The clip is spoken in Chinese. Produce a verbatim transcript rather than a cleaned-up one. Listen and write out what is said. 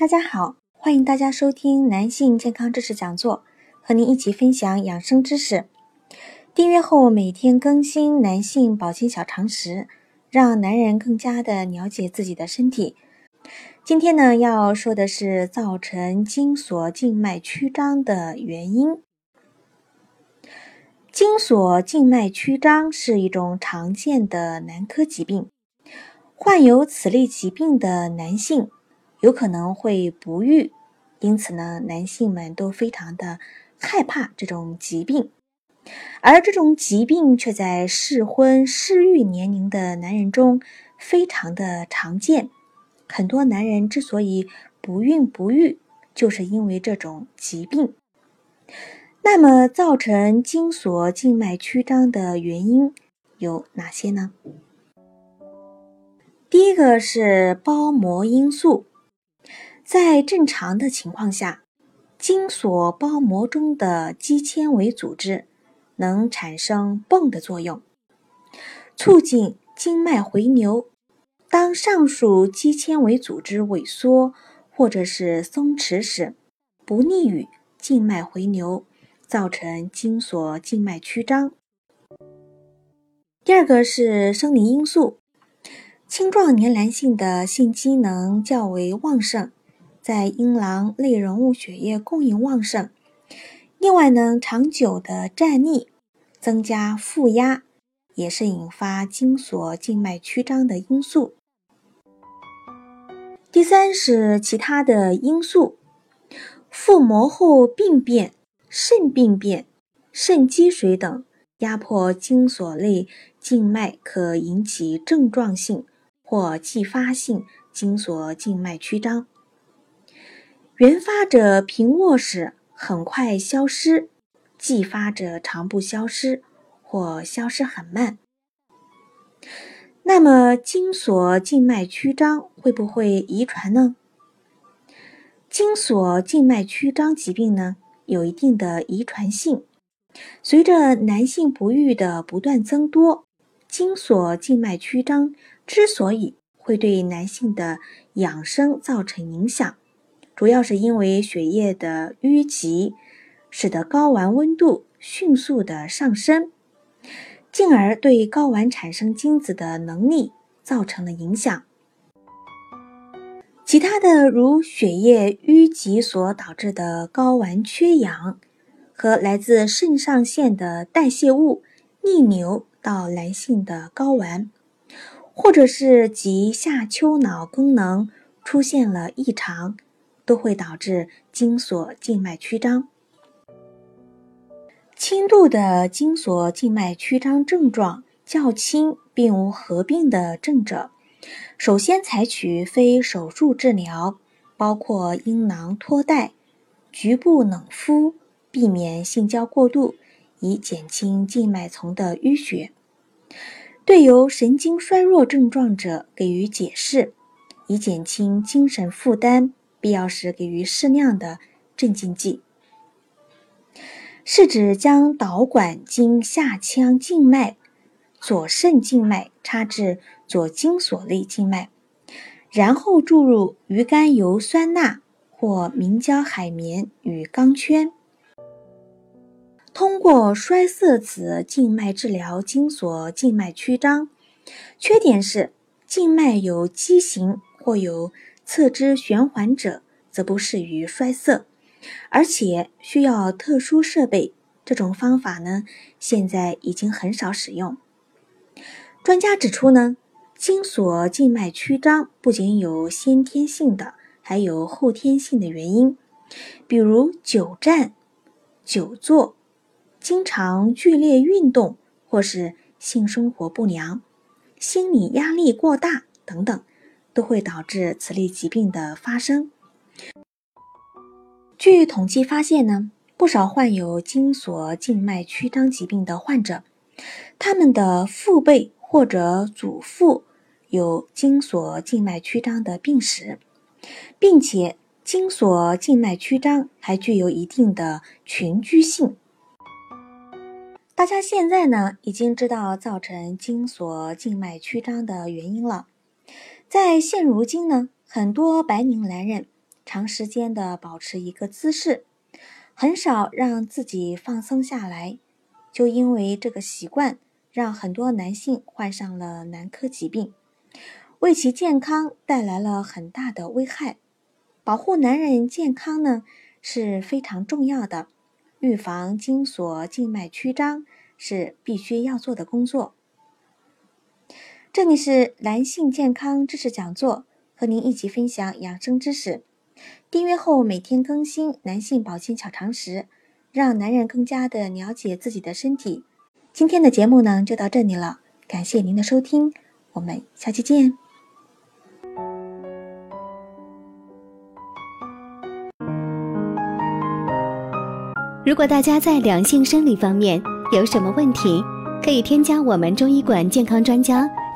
大家好，欢迎大家收听男性健康知识讲座，和您一起分享养生知识。订阅后每天更新男性保健小常识，让男人更加的了解自己的身体。今天呢，要说的是造成精索静脉曲张的原因。精索静脉曲张是一种常见的男科疾病，患有此类疾病的男性有可能会不育，因此呢，男性们都非常的害怕这种疾病，而这种疾病却在适婚适育年龄的男人中非常的常见。很多男人之所以不孕不育，就是因为这种疾病。那么造成精索静脉曲张的原因有哪些呢？第一个是包膜因素。在正常的情况下，精索包膜中的肌纤维组织能产生泵的作用，促进经脉回流。当上述肌纤维组织萎缩或者是松弛时，不利于静脉回流，造成精索静脉曲张。第二个是生理因素。青壮年男性的性机能较为旺盛，在阴囊内容物血液供应旺盛，另外呢，长久的站立、增加负压也是引发精索静脉曲张的因素。第三是其他的因素，腹膜后病变、肾病变、肾积水等压迫精索内静脉，可引起症状性或继发性精索静脉曲张。原发者平卧时很快消失，继发者常不消失或消失很慢。那么精索静脉曲张会不会遗传呢？精索静脉曲张疾病呢，有一定的遗传性。随着男性不育的不断增多，精索静脉曲张之所以会对男性的养生造成影响，主要是因为血液的淤积，使得睾丸温度迅速的上升，进而对睾丸产生精子的能力造成了影响。其他的如血液淤积所导致的睾丸缺氧，和来自肾上腺的代谢物逆流到男性的睾丸，或者是及下丘脑功能出现了异常，都会导致精索静脉曲张。轻度的精索静脉曲张症状较轻并无合并的症者，首先采取非手术治疗，包括阴囊脱带、局部冷敷，避免性交过度，以减轻静脉丛的淤血。对由神经衰弱症状者给予解释，以减轻精神负担，必要时给予适量的镇静剂。是指将导管经下腔静脉、左肾静脉插至左精索内静脉，然后注入鱼肝油酸钠或明胶海绵与钢圈，通过栓塞此静脉治疗精索静脉曲张。缺点是静脉有畸形或有侧支悬环者则不适于栓塞，而且需要特殊设备，这种方法呢，现在已经很少使用。专家指出呢，精索静脉曲张不仅有先天性的，还有后天性的原因，比如久站、久坐、经常剧烈运动或是性生活不良、心理压力过大等等，都会导致此类疾病的发生。据统计发现呢，不少患有精索静脉曲张疾病的患者，他们的父辈或者祖父有精索静脉曲张的病史，并且精索静脉曲张还具有一定的群居性。大家现在呢，已经知道造成精索静脉曲张的原因了。在现如今呢，很多白领男人长时间的保持一个姿势，很少让自己放松下来，就因为这个习惯，让很多男性患上了男科疾病，为其健康带来了很大的危害。保护男人健康呢，是非常重要的，预防精索静脉曲张是必须要做的工作。这里是男性健康知识讲座，和您一起分享养生知识。订阅后每天更新男性保健小常识，让男人更加的了解自己的身体。今天的节目呢，就到这里了，感谢您的收听，我们下期见。如果大家在两性生理方面有什么问题，可以添加我们中医馆健康专家